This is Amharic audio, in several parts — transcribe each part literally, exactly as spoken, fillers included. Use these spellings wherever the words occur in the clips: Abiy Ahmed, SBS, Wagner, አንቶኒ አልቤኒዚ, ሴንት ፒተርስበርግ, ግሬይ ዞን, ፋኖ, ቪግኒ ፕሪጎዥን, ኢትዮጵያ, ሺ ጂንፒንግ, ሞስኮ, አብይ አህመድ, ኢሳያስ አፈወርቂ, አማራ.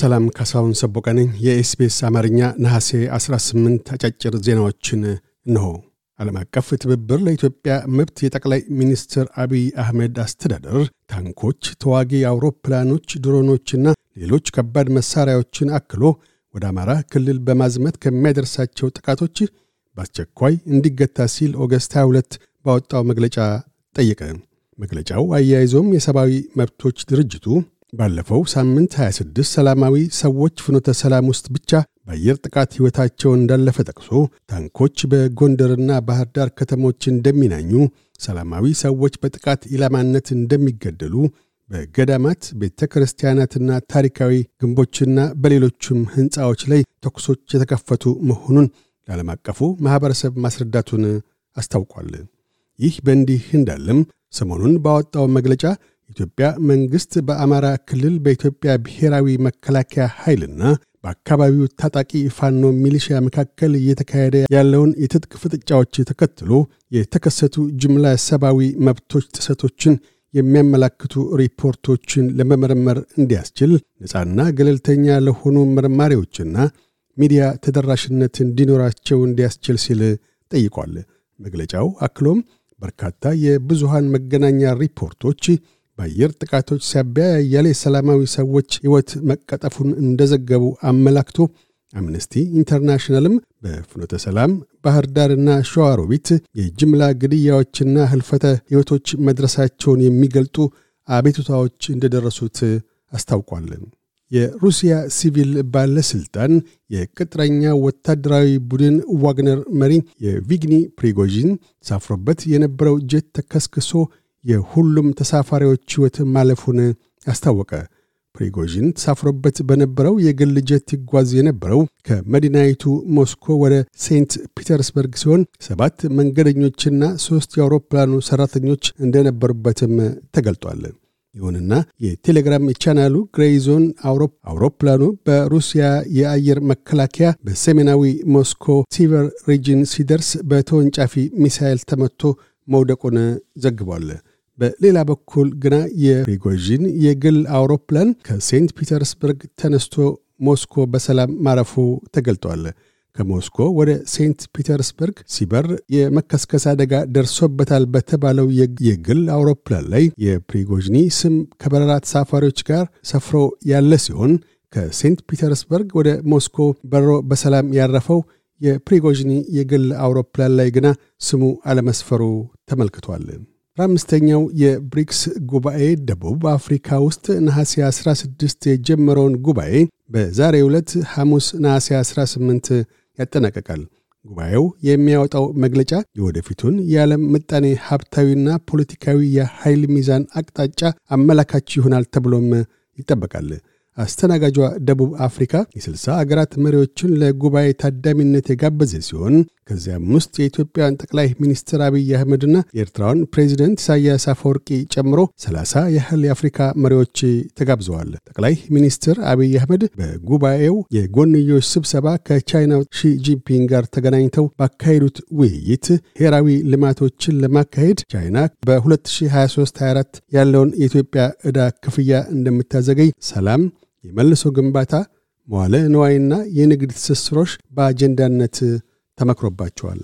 ሰላም ካሳውን ሰቦቀነኝ የኤስቢኤስ አማርኛ ነሐሴ አስራ ስምንት አጫጭር ዜናዎችን ነው። ዓለም አቀፍ ትብብር ለኢትዮጵያ መብት የጠቅላይ ሚኒስትር አብይ አህመድ አስተዳደር ታንኮች፣ ተዋጊ አውሮፕላኖች፣ ድሮኖችና ሌሎች ከባድ መሳሪያዎችን አክሎ ወደ አማራ ክልል በማዝመት ከሚያደርሳቸው ጥቃቶች በአስቸኳይ እንዲገታ ሲል ኦገስት ሃያ ሁለት ባወጣው መግለጫ ጠየቀ። መግለጫው አያይዞም የሰብአዊ መብቶች ድርጅቱ ባለፈው ሳምንት ሃያ ስድስት ሰላማዊ ሰዎች ፍኖተ ሰላም ውስጥ ብቻ በአየር ጥቃት ህይወታቸው እንዳለፈ ጠቅሶ ታንኮች በጎንደርና ባህር ዳር ከተሞች እንደሚናኙ፣ ሰላማዊ ሰዎች በጥቃት ኢላማነት እንደሚገደሉ፣ በገዳማት ቤተክርስቲያናትና ታሪካዊ ግንቦችና በሌሎችም ህንጻዎች ላይ ተኩሶች የተከፈቱ መሆኑን ለዓለም አቀፉ ማህበረሰብ ማስረዳቱን አስታውቋል። ይህ በእንዲህ እንዳለም ሰሞኑን ባወጣው መግለጫ ኢትዮጵያ መንግስት በአማራ ክልል በኢትዮጵያ ብሔራዊ መከላከያ ኃይልና በአካባቢው ታጣቂ ፋኖ ሚሊሺያ መካከል እየተካሄደ ያለውን የትጥቅ ፍጥጫዎች ተከትሎ የተከሰቱ ጅምላ ሰብአዊ መብቶች ጥሰቶችን የሚያመላክቱ ሪፖርቶችን ለመመርመር እንዲያስችል ነፃና ገለልተኛ ለሆኑ መርማሪዎችና ሚዲያ ተደራሽነት እንዲኖራቸው እንዲያስችል ሲል ጠይቋል። መግለጫው አክሎም በርካታ የብዙሃን መገናኛ ሪፖርቶች በአየር ጥቃቶች ሳቢያ ያለ ሰላማዊ ሰዎች ህይወት መቀጠፉን እንደዘገቡ አመላክቶ አምነስቲ ኢንተርናሽናልም በፍኖተ ሰላም፣ ባህር ዳርና ሸዋሮቢት የጅምላ ግድያዎችና ህልፈተ ህይወቶች መድረሳቸውን የሚገልጡ አቤቱታዎች እንደደረሱት አስታውቋል። የሩሲያ ሲቪል ባለስልጣን የቅጥረኛ ወታደራዊ ቡድን ዋግነር መሪ የቪግኒ ፕሪጎዥን ሳፍሮበት የነበረው ጄት ተከስክሶ የሁሉም ተሳፋሪዎች ህይወት ማለፉን አስታወቀ። ፕሪጎዥን ሳፍሮበት በነበረው የግል ጄት ይጓዝ የነበረው ከመዲናይቱ ሞስኮ ወደ ሴንት ፒተርስበርግ ሲሆን ሰባት መንገደኞችና ሶስት የአውሮፕላኑ ሰራተኞች እንደነበሩበትም ተገልጧል። ይሁንና የቴሌግራም ቻናሉ ግሬይ ዞን አውሮፕላኑ በሩሲያ የአየር መከላከያ በሰሜናዊ ሞስኮ ሲቨር ሪጅን ሲደርስ በተወንጫፊ ሚሳኤል ተመቶ መውደቁን ዘግቧል። በሌላ በኩል ግና የፕሪጎዥን የግል አውሮፕላን ከሴንት ፒተርስበርግ ተነስቶ ሞስኮ በሰላም ማረፉ ተገልጧል። ከሞስኮ ወደ ሴንት ፒተርስበርግ ሲበር የመከስከስ አደጋ ደርሶበታል በተባለው የግል አውሮፕላን ላይ የፕሪጎዥኒ ስም ከበረራ ተሳፋሪዎች ጋር ሰፍሮ ያለ ሲሆን ከሴንት ፒተርስበርግ ወደ ሞስኮ በሮ በሰላም ያረፈው የፕሪጎዥኒ የግል አውሮፕላን ላይ ግና ስሙ አለመስፈሩ ተመልክቷል። አምስተኛው የብሪክስ ጉባኤ ደቡብ አፍሪካ ውስጥ ነሐሴ አስራ ስድስት የጀመረውን ጉባኤ በዛሬው ዕለት ሐሙስ ነሐሴ አስራ ስምንት ያጠናቀቃል። ጉባኤው የሚያወጣው መግለጫ የወደፊቱን የዓለም ምጣኔ ሀብታዊና ፖለቲካዊ የኃይል ሚዛን አቅጣጫ አመላካች ይሆናል ተብሎም ይጠበቃል። አስተናጋጇ ደቡብ አፍሪካ የስልሳ አገራት መሪዎችን ለጉባኤ ታዳሚነት የጋበዘ ሲሆን ከዚያም ውስጥ የኢትዮጵያን ጠቅላይ ሚኒስትር አብይ አህመድና የኤርትራውን ፕሬዚደንት ኢሳያስ አፈወርቂ ጨምሮ ሰላሳ ያህል የአፍሪካ መሪዎች ተጋብዘዋል። ጠቅላይ ሚኒስትር አብይ አህመድ በጉባኤው የጎንዮሽ ስብሰባ ከቻይናው ሺ ጂንፒንግ ጋር ተገናኝተው ባካሄዱት ውይይት ብሔራዊ ልማቶችን ለማካሄድ ቻይና በ2023-24 ያለውን የኢትዮጵያ ዕዳ ክፍያ እንደምታዘገይ፣ ሰላም፣ የመልሶ ግንባታ፣ መዋለ ንዋይና የንግድ ትስስሮች በአጀንዳነት ተመክሮባቸዋል።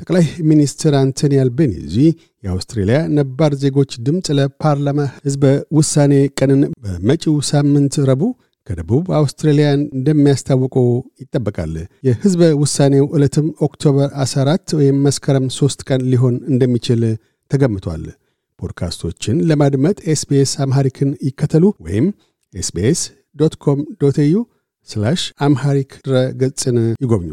ጠቅላይ ሚኒስትር አንቶኒ አልቤኒዚ የአውስትራሊያ ነባር ዜጎች ድምጽ ለፓርላማ ህዝበ ውሳኔ ቀንን በመጪው ሳምንት ረቡዕ ከደቡብ አውስትራሊያ እንደሚያስታውቁ ይጠበቃል። የህዝበ ውሳኔው ዕለትም ኦክቶበር አስራ አራት ወይም መስከረም ሶስት ቀን ሊሆን እንደሚችል ተገምቷል። ፖድካስቶችን ለማድመጥ ኤስቢኤስ አምሃሪክን ይከተሉ ወይም ኤስቢኤስ ዶት ኮም ዶት ኤዩ ስላሽ አምሃሪክ ድረገጽን ይጎብኙ።